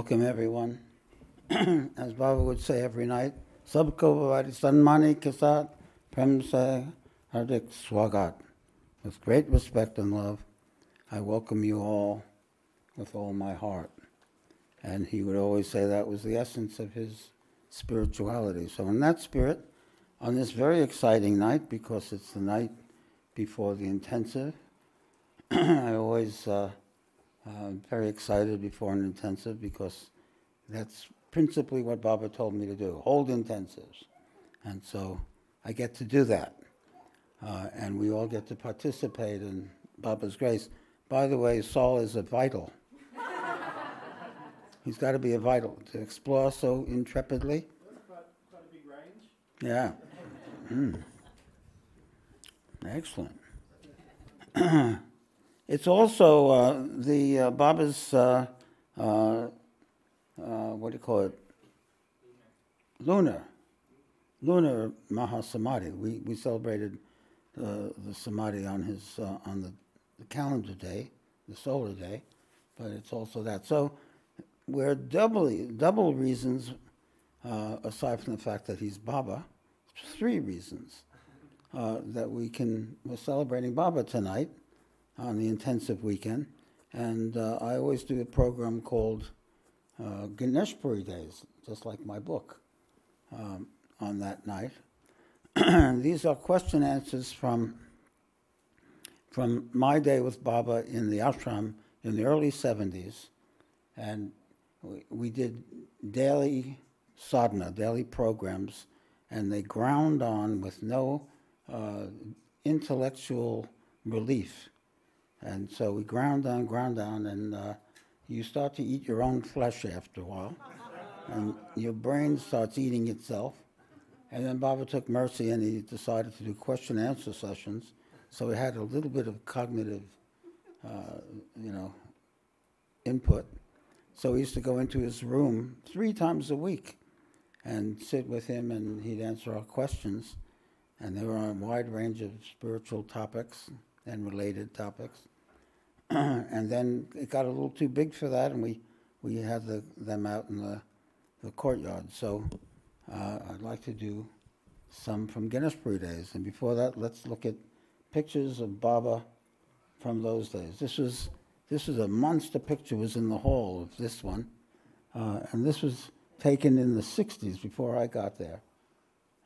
Welcome everyone. As Baba would say every night, Subkhobati San Mani Kissat Premsa Hardik Swagat. With great respect and love, I welcome you all with all my heart. And he would always say that was the essence of his spirituality. So in that spirit, on this very exciting night, because it's the night before the intensive, I always very excited before an intensive because that's principally what Baba told me to do, hold intensives. And so I get to do that. And we all get to participate in Baba's grace. By the way, Saul is a vital. He's got to be a vital to explore so intrepidly. Quite a big range. Yeah. Excellent. It's also the Baba's, lunar Mahasamadhi. We celebrated the Samadhi on his on the calendar day, the solar day, but it's also that. So we're double reasons, aside from the fact that he's Baba, three reasons that we're celebrating Baba tonight on the intensive weekend. And I always do a program called Ganeshpuri Days, just like my book, on that night. These are question answers from my day with Baba in the ashram in the early 70s. And we did daily sadhana, daily programs, and they ground on with no intellectual relief. And so we ground down, and you start to eat your own flesh after a while. And your brain starts eating itself. And then Baba took mercy and he decided to do question-answer sessions. So we had a little bit of cognitive, input. So we used to go into his room 3 times a week and sit with him, and he'd answer our questions. And they were on a wide range of spiritual topics and related topics. And then it got a little too big for that, and we had them out in the courtyard. So I'd like to do some from Ganeshpuri days. And before that, let's look at pictures of Baba from those days. This was a monster picture. Was in the hall of this one. And this was taken in the 60s, before I got there.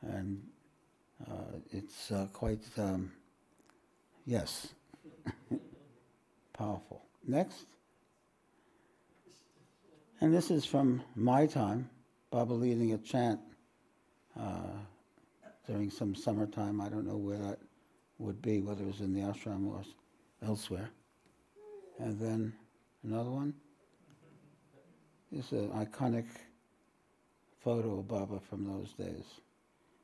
And it's quite... yes. Powerful. Next. And this is from my time, Baba leading a chant during some summertime. I don't know where that would be, whether it was in the ashram or elsewhere. And then another one. This is an iconic photo of Baba from those days.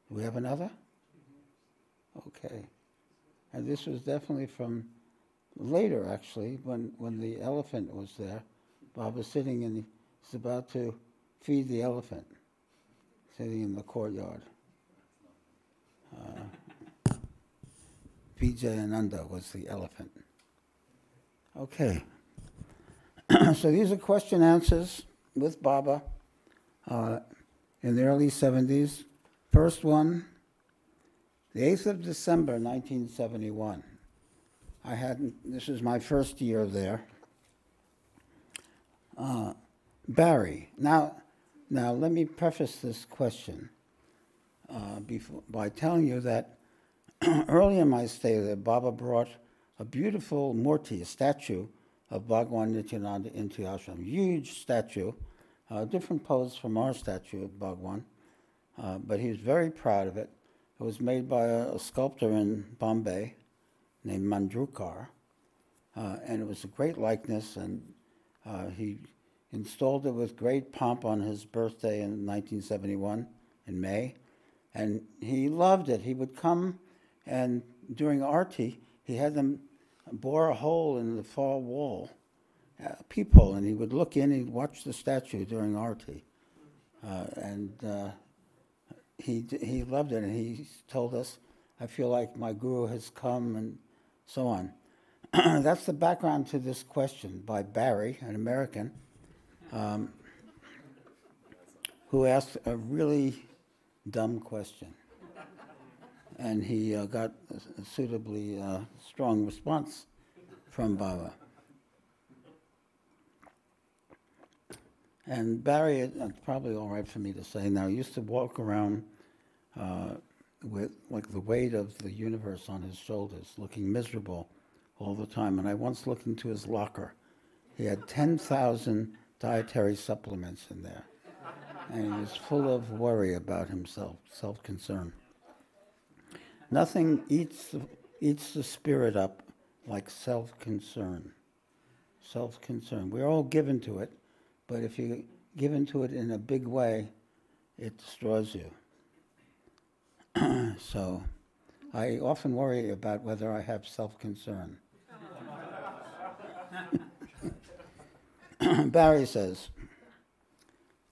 Do we have another? Okay. And this was definitely from later, actually, when the elephant was there. Baba's sitting and he's about to feed the elephant, sitting in the courtyard. Vijayananda was the elephant. Okay. So these are question answers with Baba in the early 70s. First one. The 8th of December, 1971, this is my first year there, Barry. Now let me preface this question by telling you that early in my stay there, Baba brought a beautiful murti, a statue of Bhagwan Nityananda into ashram, huge statue, different pose from our statue of Bhagwan, but he was very proud of it. It was made by a sculptor in Bombay named Mandrukar, and it was a great likeness, and he installed it with great pomp on his birthday in 1971, in May, and he loved it. He would come, and during Aarti, he had them bore a hole in the far wall, a peephole, and he would look in and watch the statue during Aarti, He loved it, and he told us, I feel like my guru has come, and so on. That's the background to this question by Barry, an American. who asked a really dumb question. And he got a suitably strong response from Baba. And Barry, it's probably all right for me to say now, used to walk around with like the weight of the universe on his shoulders, looking miserable all the time. And I once looked into his locker. He had 10,000 dietary supplements in there. And he was full of worry about himself, self-concern. Nothing eats the spirit up like self-concern. Self-concern. We're all given to it, but if you're given to it in a big way, it destroys you. So, I often worry about whether I have self-concern. Barry says,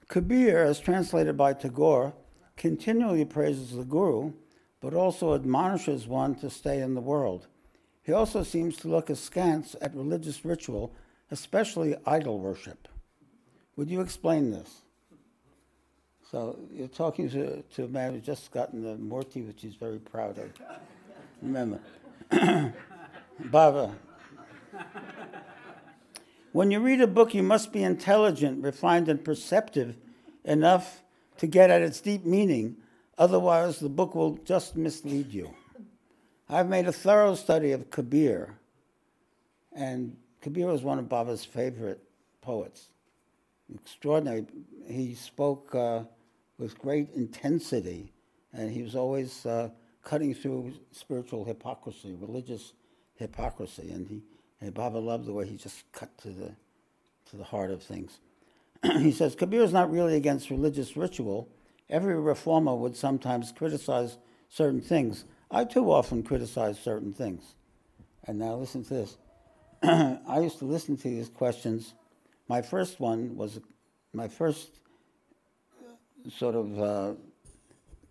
Kabir, as translated by Tagore, continually praises the Guru, but also admonishes one to stay in the world. He also seems to look askance at religious ritual, especially idol worship. Would you explain this? So you're talking to a man who's just gotten the Murti, which he's very proud of. Remember. Baba. When you read a book, you must be intelligent, refined, and perceptive enough to get at its deep meaning. Otherwise, the book will just mislead you. I've made a thorough study of Kabir, and Kabir was one of Baba's favorite poets. Extraordinary. He spoke with great intensity, and he was always cutting through spiritual hypocrisy, religious hypocrisy, and Baba loved the way he just cut to the heart of things. He says, Kabir is not really against religious ritual. Every reformer would sometimes criticize certain things. I too often criticize certain things. And now listen to this. I used to listen to these questions. My first one was, my first sort of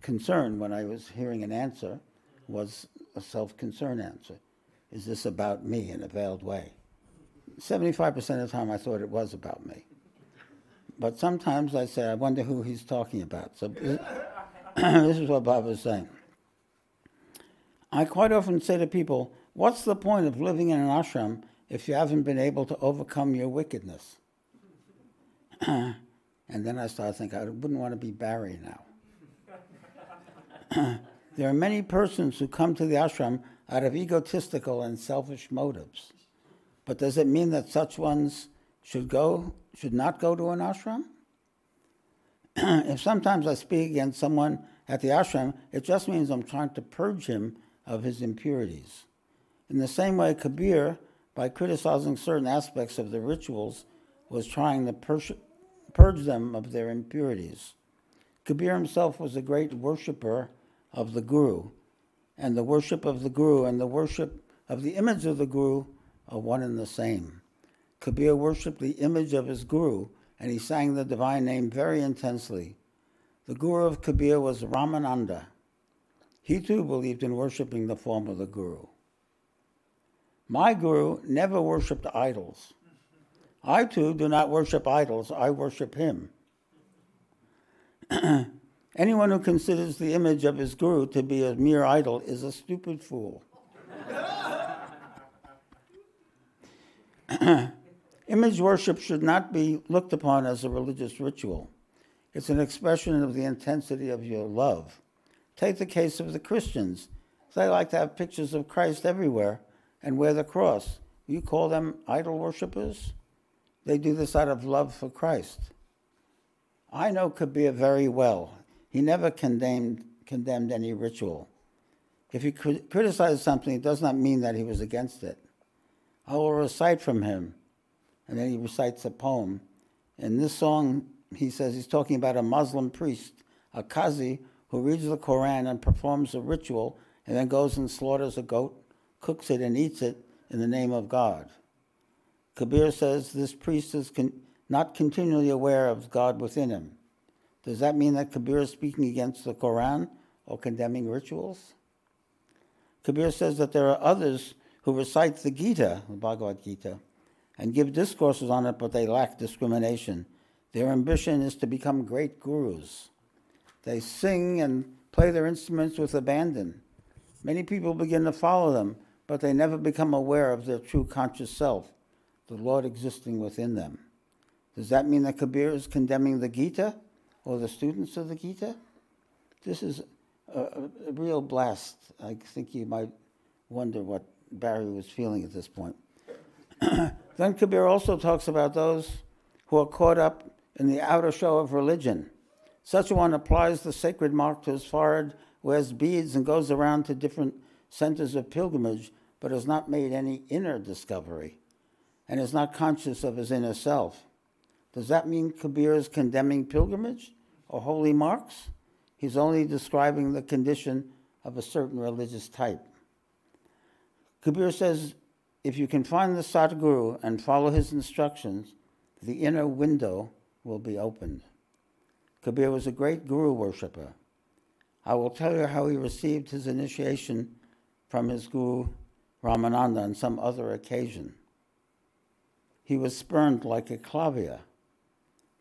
concern when I was hearing an answer was a self-concern answer. Is this about me in a veiled way? 75% of the time I thought it was about me. But sometimes I say, I wonder who he's talking about. So this is what Baba was saying. I quite often say to people, what's the point of living in an ashram if you haven't been able to overcome your wickedness? And then I started thinking, I wouldn't want to be Barry now. There are many persons who come to the ashram out of egotistical and selfish motives. But does it mean that such ones should not go to an ashram? If sometimes I speak against someone at the ashram, it just means I'm trying to purge him of his impurities. In the same way, Kabir, by criticizing certain aspects of the rituals, was trying to purge them of their impurities. Kabir himself was a great worshipper of the Guru, and the worship of the Guru and the worship of the image of the Guru are one and the same. Kabir worshipped the image of his Guru, and he sang the divine name very intensely. The Guru of Kabir was Ramananda. He too believed in worshipping the form of the Guru. My Guru never worshipped idols. I too do not worship idols, I worship him. Anyone who considers the image of his Guru to be a mere idol is a stupid fool. Image worship should not be looked upon as a religious ritual. It's an expression of the intensity of your love. Take the case of the Christians. They like to have pictures of Christ everywhere and wear the cross. You call them idol worshippers? They do this out of love for Christ. I know Kabir very well. He never condemned any ritual. If he criticized something, it does not mean that he was against it. I will recite from him. And then he recites a poem. In this song, he says he's talking about a Muslim priest, a qazi, who reads the Quran and performs a ritual and then goes and slaughters a goat, cooks it and eats it in the name of God. Kabir says this priest is not continually aware of God within him. Does that mean that Kabir is speaking against the Quran or condemning rituals? Kabir says that there are others who recite the Gita, the Bhagavad Gita, and give discourses on it, but they lack discrimination. Their ambition is to become great gurus. They sing and play their instruments with abandon. Many people begin to follow them, but they never become aware of their true conscious self, the Lord existing within them. Does that mean that Kabir is condemning the Gita or the students of the Gita? This is a real blast. I think you might wonder what Barry was feeling at this point. Then Kabir also talks about those who are caught up in the outer show of religion. Such a one applies the sacred mark to his forehead, wears beads, and goes around to different centers of pilgrimage, but has not made any inner discovery and is not conscious of his inner self. Does that mean Kabir is condemning pilgrimage or holy marks? He's only describing the condition of a certain religious type. Kabir says, if you can find the Satguru and follow his instructions, the inner window will be opened. Kabir was a great guru worshipper. I will tell you how he received his initiation from his guru Ramananda on some other occasion. He was spurned like a clavia.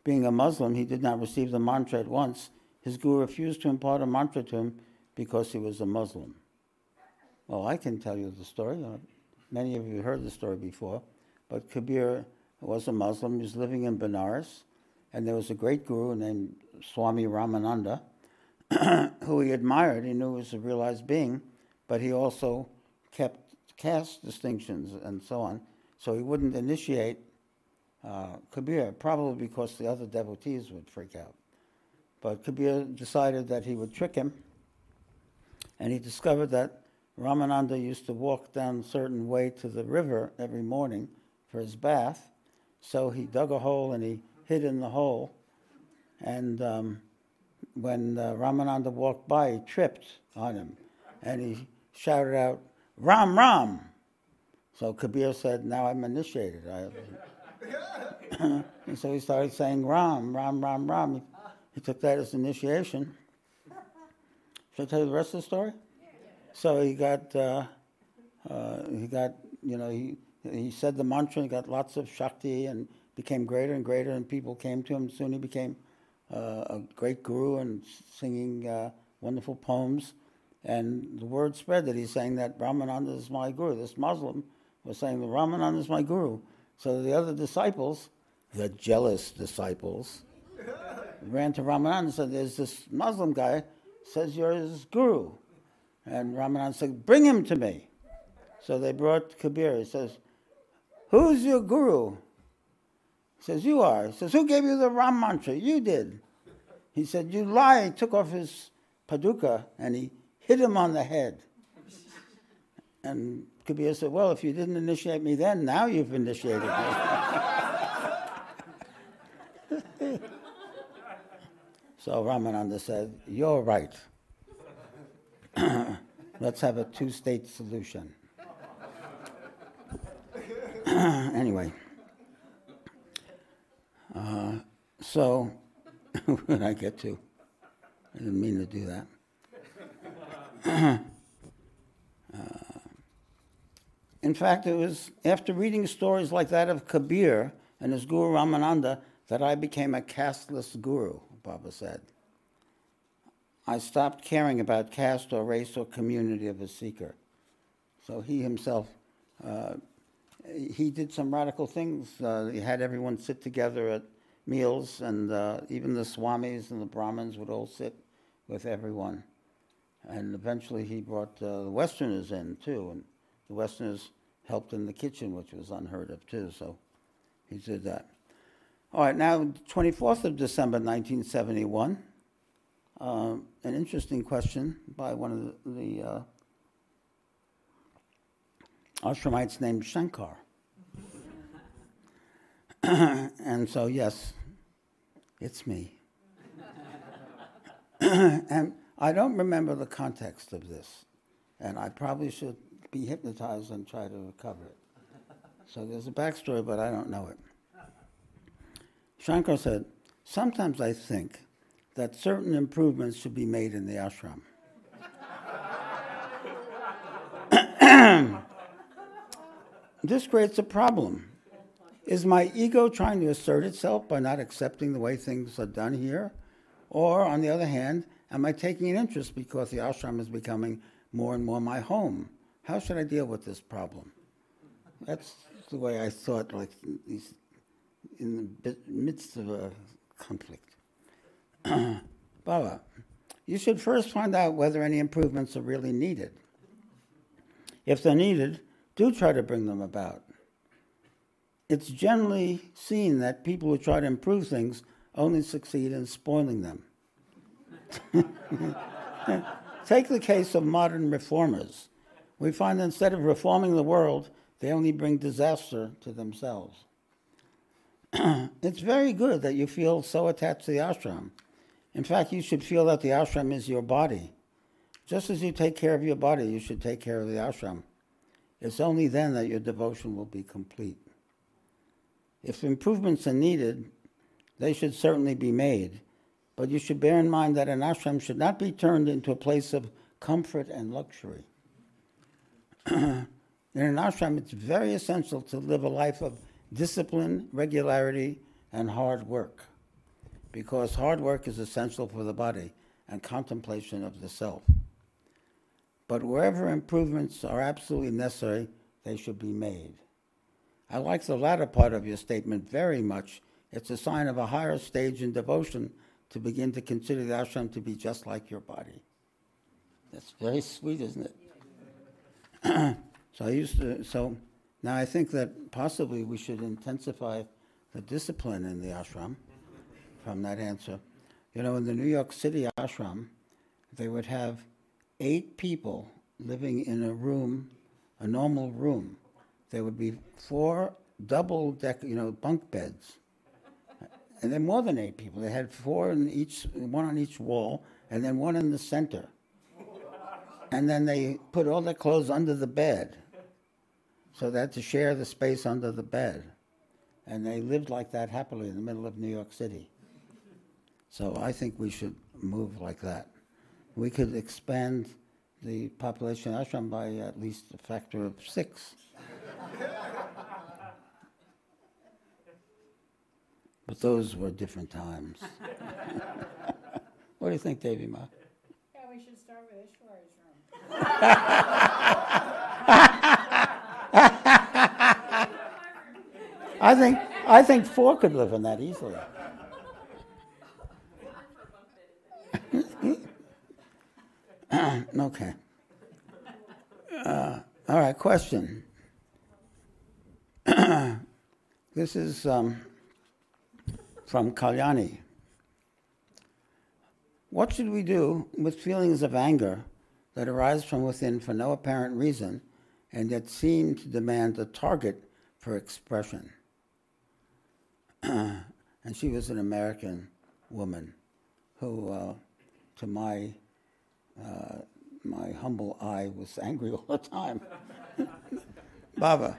Being a Muslim, he did not receive the mantra at once. His guru refused to impart a mantra to him because he was a Muslim. Well, I can tell you the story. Many of you heard the story before, but Kabir was a Muslim. He was living in Benares, and there was a great guru named Swami Ramananda who he admired. He knew he was a realized being, but he also kept caste distinctions and so on. So he wouldn't initiate Kabir, probably because the other devotees would freak out. But Kabir decided that he would trick him, and he discovered that Ramananda used to walk down a certain way to the river every morning for his bath. So he dug a hole and he hid in the hole. And when Ramananda walked by, he tripped on him. And he shouted out, "Ram, Ram!" So Kabir said, "Now I'm initiated." And so he started saying, "Ram, Ram, Ram, Ram." He took that as initiation. Should I tell you the rest of the story? So he said the mantra and got lots of Shakti and became greater and greater, and people came to him. Soon he became a great guru and singing wonderful poems. And the word spread that he's saying that Ramananda is my guru. This Muslim was saying that Ramananda is my guru. So the other disciples, the jealous disciples, ran to Ramananda and said, "There's this Muslim guy, says you're his guru." And Ramananda said, "Bring him to me." So they brought Kabir. He says, "Who's your guru?" He says, "You are." He says, "Who gave you the Ram mantra?" "You did." He said, "You lie." He took off his paduka and he hit him on the head. And Kabir said, "Well, if you didn't initiate me then, now you've initiated me." So Ramananda said, "You're right. Let's have a two-state solution." Anyway. So, what I get to? I didn't mean to do that. In fact, it was after reading stories like that of Kabir and his guru Ramananda that I became a casteless guru, Baba said. I stopped caring about caste or race or community of a seeker. So he himself, he did some radical things. He had everyone sit together at meals, and even the swamis and the brahmins would all sit with everyone. And eventually he brought the Westerners in too, and the Westerners helped in the kitchen, which was unheard of too, so he did that. All right, now 24th of December, 1971, an interesting question by one of the ashramites named Shankar. And so, yes, it's me. And I don't remember the context of this, and I probably should be hypnotized and try to recover it. So there's a backstory, but I don't know it. Shankar said, "Sometimes I think that certain improvements should be made in the ashram." This creates a problem. Is my ego trying to assert itself by not accepting the way things are done here? Or, on the other hand, am I taking an interest because the ashram is becoming more and more my home? How should I deal with this problem? That's the way I thought, like in the midst of a conflict. Baba, you should first find out whether any improvements are really needed. If they're needed, do try to bring them about. It's generally seen that people who try to improve things only succeed in spoiling them. Take the case of modern reformers. We find instead of reforming the world, they only bring disaster to themselves. It's very good that you feel so attached to the ashram. In fact, you should feel that the ashram is your body. Just as you take care of your body, you should take care of the ashram. It's only then that your devotion will be complete. If improvements are needed, they should certainly be made, but you should bear in mind that an ashram should not be turned into a place of comfort and luxury. In an ashram, it's very essential to live a life of discipline, regularity, and hard work, because hard work is essential for the body and contemplation of the self. But wherever improvements are absolutely necessary, they should be made. I like the latter part of your statement very much. It's a sign of a higher stage in devotion to begin to consider the ashram to be just like your body. That's very sweet, isn't it? Now I think that possibly we should intensify the discipline in the ashram from that answer. You know, in the New York City ashram, they would have 8 people living in a room, a normal room. There would be 4 double-deck, bunk beds. And then more than 8 people. They had 4 in each, one on each wall, and then one in the center. And then they put all their clothes under the bed. So they had to share the space under the bed. And they lived like that happily in the middle of New York City. So I think we should move like that. We could expand the population of ashram by at least a factor of 6. But those were different times. What do you think, Devi Ma? Yeah, we should start with Ishwar's room. I think 4 could live in that easily. Okay. All right, question. This is from Kalyani. What should we do with feelings of anger that arise from within for no apparent reason and that seem to demand a target for expression? And she was an American woman who, to my humble eye, was angry all the time. Baba.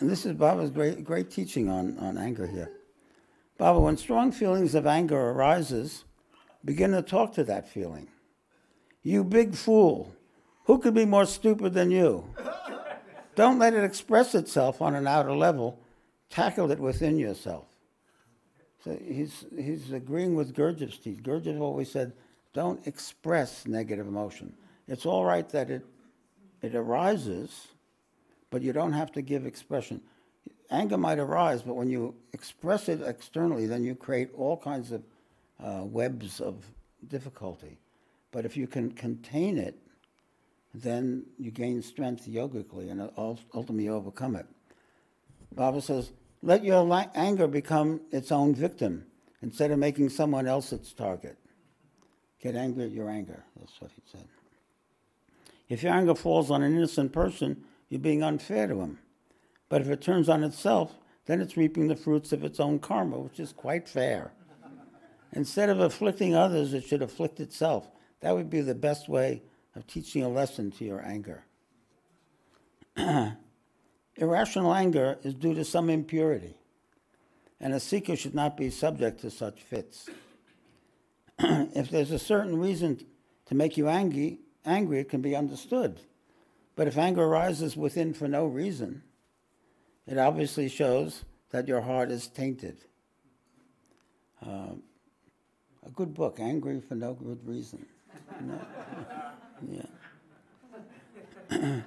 And this is Baba's great teaching on anger here. Baba, when strong feelings of anger arises, begin to talk to that feeling. You big fool. Who could be more stupid than you? Don't let it express itself on an outer level. Tackle it within yourself. So he's agreeing with Gurdjieff's teaching. Gurdjieff always said, don't express negative emotion. It's all right that it arises, but you don't have to give expression. Anger might arise, but when you express it externally, then you create all kinds of webs of difficulty. But if you can contain it, then you gain strength yogically and ultimately overcome it. Baba says, let your anger become its own victim instead of making someone else its target. Get angry at your anger. That's what he said. If your anger falls on an innocent person, you're being unfair to him. But if it turns on itself, then it's reaping the fruits of its own karma, which is quite fair. Instead of afflicting others, it should afflict itself. That would be the best way of teaching a lesson to your anger. Irrational anger is due to some impurity, and a seeker should not be subject to such fits. If there's a certain reason to make you angry, it can be understood. But if anger arises within for no reason, it obviously shows that your heart is tainted. A good book, Angry for No Good Reason. Yeah.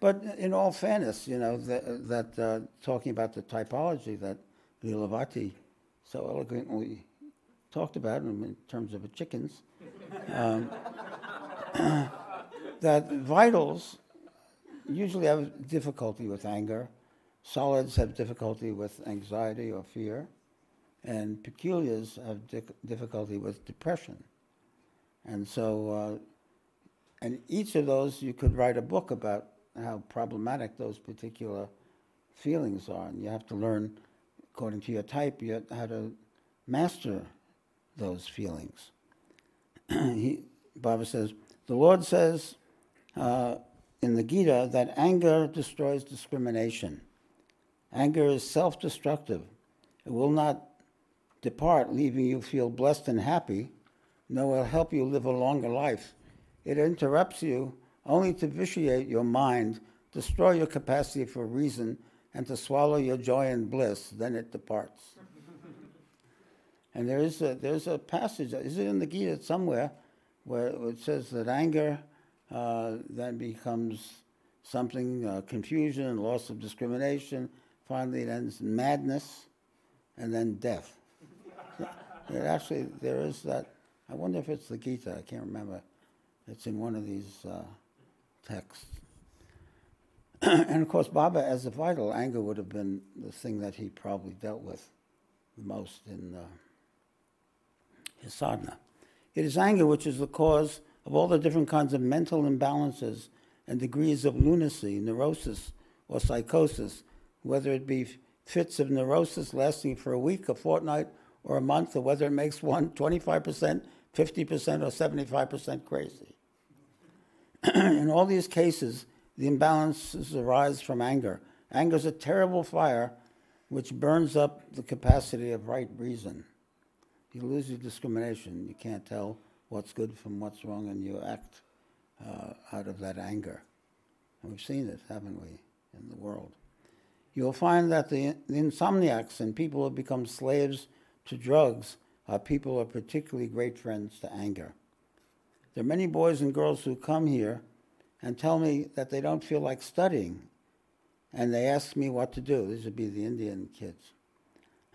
But in all fairness, you know, that talking about the typology that Leelavati so eloquently talked about in terms of the chickens, that vitals usually have difficulty with anger, solids have difficulty with anxiety or fear, and peculiars have difficulty with depression. And so, and each of those, you could write a book about how problematic those particular feelings are. And you have to learn, according to your type, how to master those feelings. Baba says, the Lord says in the Gita that anger destroys discrimination. Anger is self-destructive. It will not depart, leaving you feel blessed and happy, nor will help you live a longer life. It interrupts you only to vitiate your mind, destroy your capacity for reason, and to swallow your joy and bliss. Then it departs. And there's a passage, is it in the Gita somewhere, where it says that anger then becomes something, confusion, loss of discrimination, finally it ends in madness, and then death. Actually, there is that, I wonder if it's the Gita, I can't remember. It's in one of these texts. And of course, Baba, as a vital, anger would have been the thing that he probably dealt with the most in his sadhana. It is anger which is the cause of all the different kinds of mental imbalances and degrees of lunacy, neurosis, or psychosis, whether it be fits of neurosis lasting for a week, a fortnight, or a month, or whether it makes one 25%, 50%, or 75% crazy. In all these cases, the imbalances arise from anger. Anger is a terrible fire which burns up the capacity of right reason. You lose your discrimination. You can't tell what's good from what's wrong, and you act out of that anger. And we've seen it, haven't we, in the world. You'll find that the insomniacs and people who become slaves to drugs are people who are particularly great friends to anger. There are many boys and girls who come here and tell me that they don't feel like studying, and they ask me what to do. These would be the Indian kids.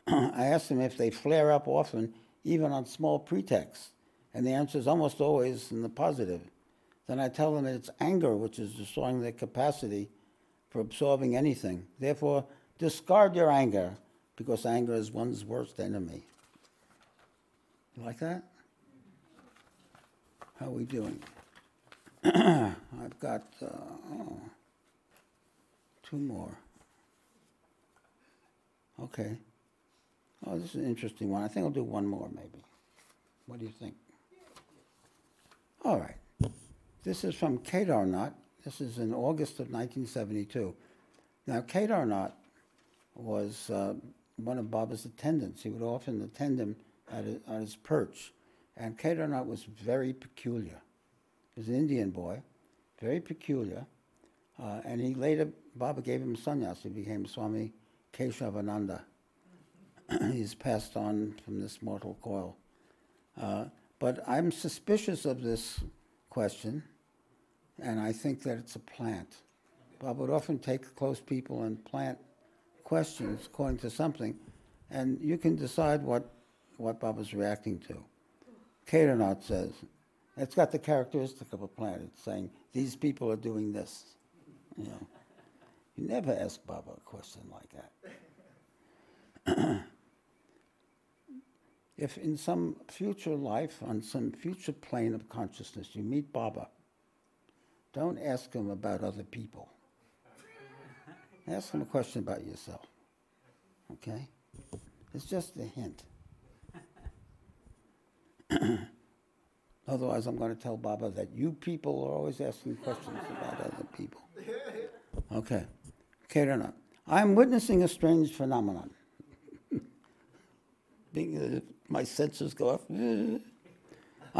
I ask them if they flare up often, even on small pretexts, and the answer is almost always in the positive. Then I tell them that it's anger which is destroying their capacity for absorbing anything. Therefore, discard your anger, because anger is one's worst enemy. You like that? How are we doing? I've got two more. Okay. Oh, this is an interesting one. I think I'll do one more, maybe. What do you think? All right. This is from Kedarnath. This is in August of 1972. Now, Kedarnath was one of Baba's attendants. He would often attend him at his perch. And Kedarnath was very peculiar. He was an Indian boy, very peculiar. And he later, Baba gave him sannyas. He became Swami Keshavananda. He's passed on from this mortal coil. But I'm suspicious of this question, and I think that it's a plant. Baba would often take close people and plant questions according to something, and you can decide what Baba's reacting to. Kedarnath says, it's got the characteristic of a plant. It's saying, these people are doing this. You know, you never ask Baba a question like that. If in some future life, on some future plane of consciousness, you meet Baba, don't ask him about other people. Ask him a question about yourself. Okay? It's just a hint. Otherwise, I'm going to tell Baba that you people are always asking questions about other people. Okay. Kedarnath. I'm witnessing a strange phenomenon. My senses go up. On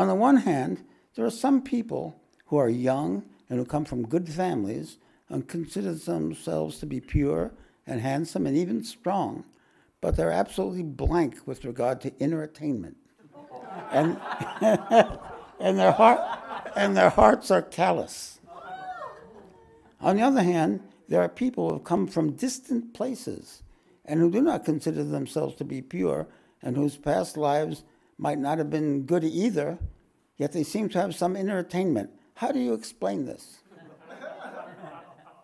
the one hand, there are some people who are young and who come from good families and consider themselves to be pure and handsome and even strong, but they're absolutely blank with regard to inner attainment. And their hearts are callous. On the other hand, there are people who have come from distant places and who do not consider themselves to be pure and whose past lives might not have been good either, yet they seem to have some inner attainment. How do you explain this?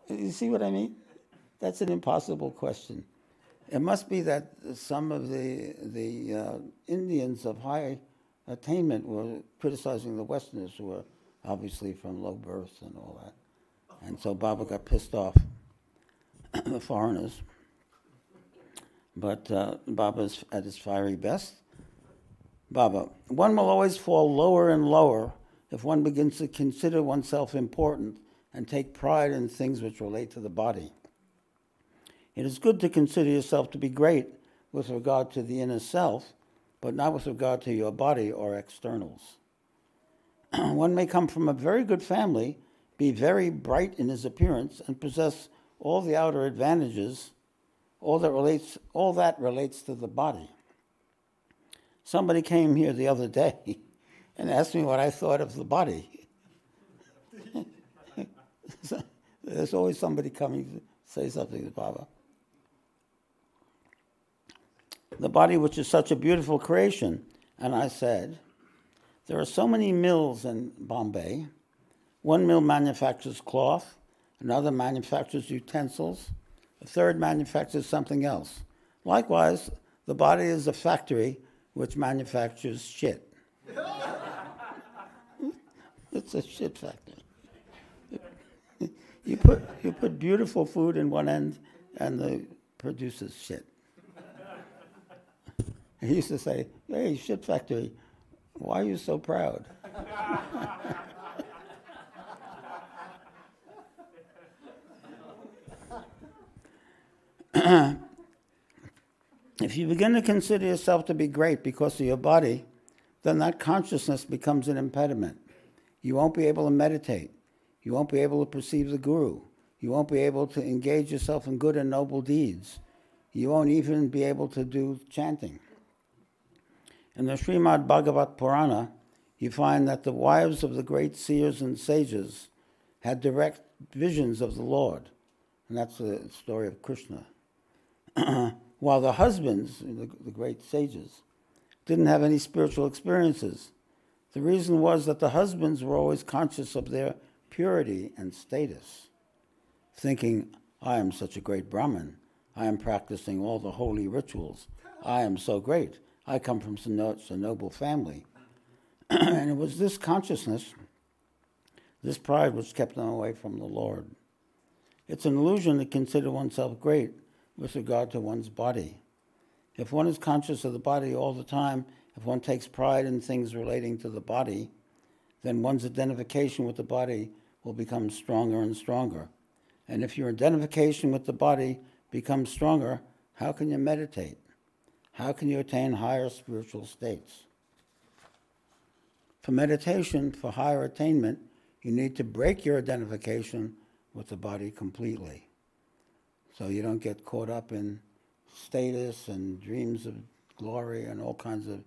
You see what I mean? That's an impossible question. It must be that some of the Indians of high attainment were criticizing the Westerners who were obviously from low birth and all that. And so Baba got pissed off, the foreigners. But Baba's at his fiery best. Baba, one will always fall lower and lower if one begins to consider oneself important and take pride in things which relate to the body. It is good to consider yourself to be great with regard to the inner self, but not with regard to your body or externals. One may come from a very good family, be very bright in his appearance, and possess all the outer advantages, all that relates to the body. Somebody came here the other day and asked me what I thought of the body. There's always somebody coming to say something to Baba. The body, which is such a beautiful creation. And I said, there are so many mills in Bombay. One mill manufactures cloth, another manufactures utensils, a third manufactures something else. Likewise, the body is a factory which manufactures shit. It's a shit factory. You put beautiful food in one end, and it produces shit. He used to say, "Hey, shit factory, why are you so proud?" If you begin to consider yourself to be great because of your body, then that consciousness becomes an impediment. You won't be able to meditate. You won't be able to perceive the Guru. You won't be able to engage yourself in good and noble deeds. You won't even be able to do chanting. In the Srimad Bhagavat Purana, you find that the wives of the great seers and sages had direct visions of the Lord. And that's the story of Krishna. While the husbands, the great sages, didn't have any spiritual experiences. The reason was that the husbands were always conscious of their purity and status, thinking, I am such a great Brahmin. I am practicing all the holy rituals. I am so great. I come from such a noble family. And it was this consciousness, this pride, which kept them away from the Lord. It's an illusion to consider oneself great with regard to one's body. If one is conscious of the body all the time, if one takes pride in things relating to the body, then one's identification with the body will become stronger and stronger. And if your identification with the body becomes stronger, how can you meditate? How can you attain higher spiritual states? For meditation, for higher attainment, you need to break your identification with the body completely, so you don't get caught up in status and dreams of glory and all kinds of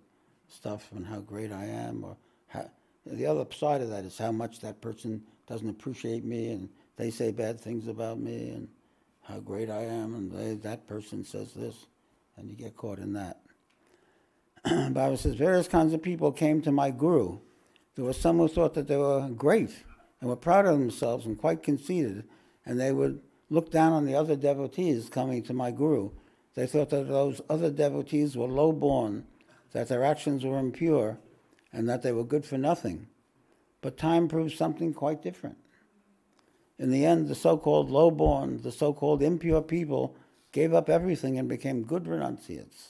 stuff and how great I am. Or how, the other side of that is how much that person doesn't appreciate me and they say bad things about me and how great I am and that person says this, and you get caught in that. Baba says, various kinds of people came to my Guru. There were some who thought that they were great and were proud of themselves and quite conceited, and they would look down on the other devotees coming to my Guru. They thought that those other devotees were low-born, that their actions were impure, and that they were good for nothing. But time proved something quite different. In the end, the so-called low-born, the so-called impure people gave up everything and became good renunciates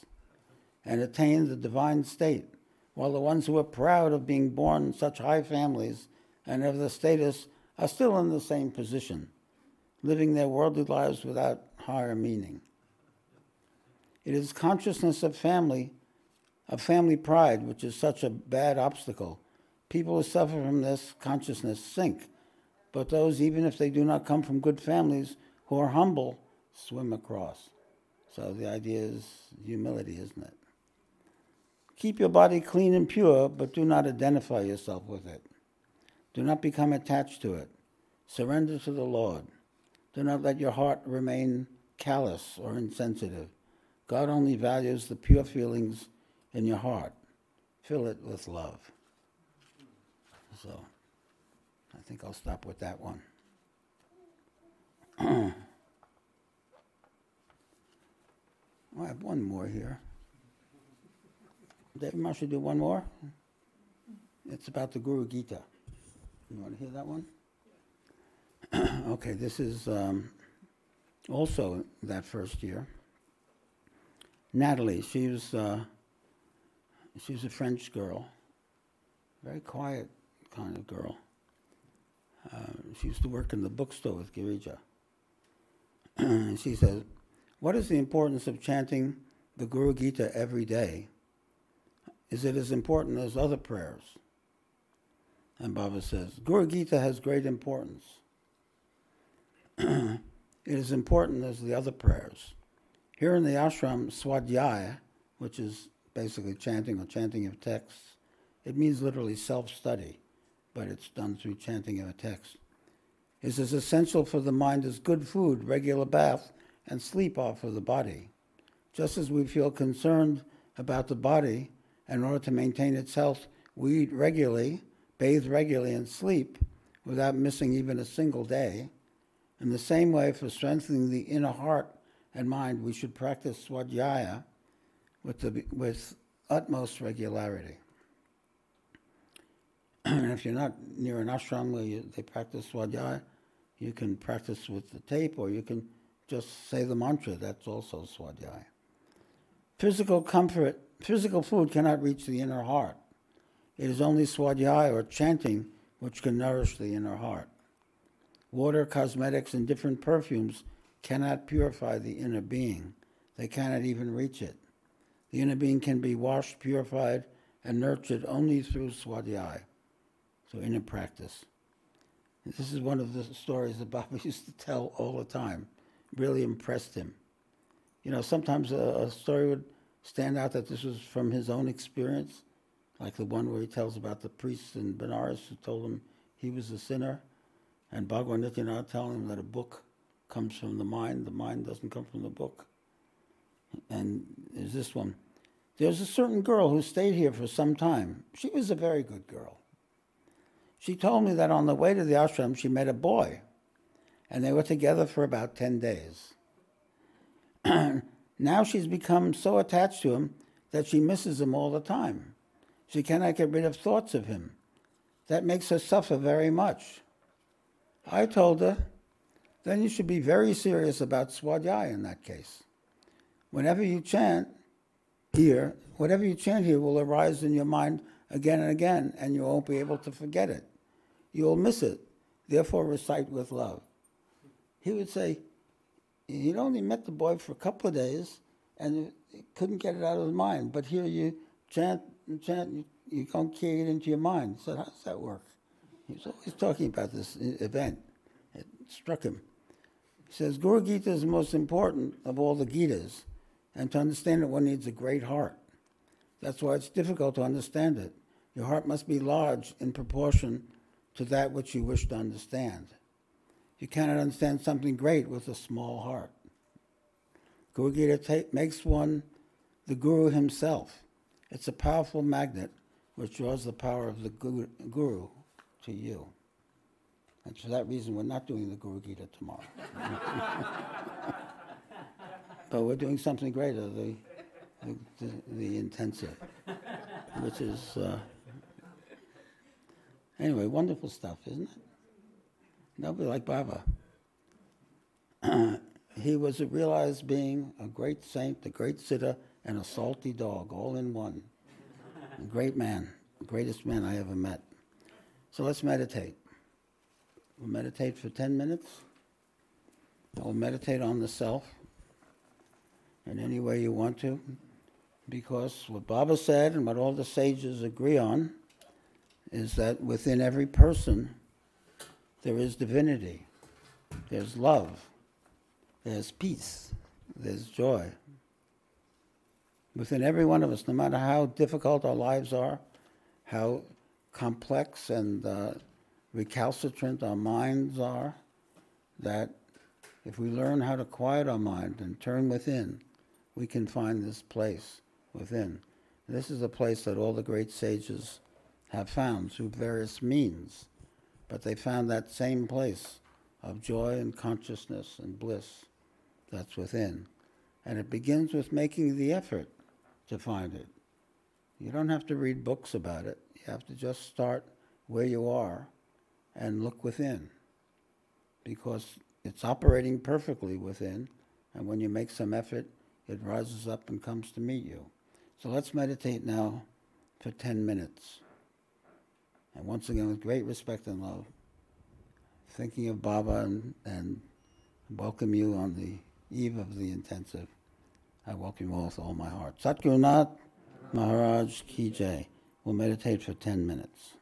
and attained the divine state, while the ones who were proud of being born in such high families and of the status are still in the same position, living their worldly lives without higher meaning. It is consciousness of family pride, which is such a bad obstacle. People who suffer from this consciousness sink, but those, even if they do not come from good families, who are humble swim across. So the idea is humility, isn't it? Keep your body clean and pure, but do not identify yourself with it. Do not become attached to it. Surrender to the Lord. Do not let your heart remain callous or insensitive. God only values the pure feelings in your heart. Fill it with love. So, I think I'll stop with that one. I have one more here. Devi Ma, should do one more? It's about the Guru Gita. You want to hear that one? Okay, this is also that first year. Natalie, she was a French girl, very quiet kind of girl. She used to work in the bookstore with Girija. She says, "What is the importance of chanting the Guru Gita every day? Is it as important as other prayers?" And Baba says, "Guru Gita has great importance. It is important as the other prayers. Here in the ashram, Swadhyaya, which is basically chanting or chanting of texts, it means literally self-study, but it's done through chanting of a text, is as essential for the mind as good food, regular bath, and sleep are for the body. Just as we feel concerned about the body in order to maintain its health, we eat regularly, bathe regularly, and sleep without missing even a single day. In the same way, for strengthening the inner heart and mind, we should practice Swadhyaya with utmost regularity." And if you're not near an ashram where they practice Swadhyaya, you can practice with the tape, or you can just say the mantra. That's also Swadhyaya. Physical food cannot reach the inner heart. It is only Swadhyaya, or chanting, which can nourish the inner heart. Water, cosmetics, and different perfumes cannot purify the inner being. They cannot even reach it. The inner being can be washed, purified, and nurtured only through Swadhyaya, so inner practice. This is one of the stories that Baba used to tell all the time. Really impressed him. You know, sometimes a story would stand out that this was from his own experience, like the one where he tells about the priest in Benares who told him he was a sinner, and Bhagwan Nityananda telling him that a book comes from the mind doesn't come from the book. And there's this one. "There's a certain girl who stayed here for some time. She was a very good girl. She told me that on the way to the ashram she met a boy, and they were together for about 10 days. Now she's become so attached to him that she misses him all the time. She cannot get rid of thoughts of him. That makes her suffer very much. I told her, then you should be very serious about Swadhyaya in that case. Whatever you chant here will arise in your mind again and again, and you won't be able to forget it. You will miss it. Therefore, recite with love." He would say, he'd only met the boy for a couple of days, and he couldn't get it out of his mind. But here you chant and chant, you don't carry it into your mind. He said, "How does that work?" He was always talking about this event. It struck him. He says, "Guru Gita is the most important of all the Gitas, and to understand it, one needs a great heart. That's why it's difficult to understand it. Your heart must be large in proportion to that which you wish to understand. You cannot understand something great with a small heart. Guru Gita makes one the Guru himself. It's a powerful magnet which draws the power of the Guru to you." And for that reason, we're not doing the Guru Gita tomorrow. But we're doing something greater, the intensive, which is, anyway, wonderful stuff, isn't it? Nobody like Baba. He was a realized being, a great saint, a great siddha, and a salty dog, all in one. A great man, the greatest man I ever met. So let's meditate. We'll meditate for 10 minutes. We'll meditate on the self in any way you want to, because what Baba said and what all the sages agree on is that within every person there is divinity, there's love, there's peace, there's joy. Within every one of us, no matter how difficult our lives are, how complex and recalcitrant our minds are, that if we learn how to quiet our mind and turn within, we can find this place within. This is a place that all the great sages have found through various means, but they found that same place of joy and consciousness and bliss that's within. And it begins with making the effort to find it. You don't have to read books about it. You have to just start where you are and look within, because it's operating perfectly within, and when you make some effort, it rises up and comes to meet you. So let's meditate now for 10 minutes. And once again, with great respect and love, thinking of Baba, and welcome you on the eve of the intensive. I welcome you all with all my heart. Satguru Nath Maharaj Kijay. We'll meditate for 10 minutes.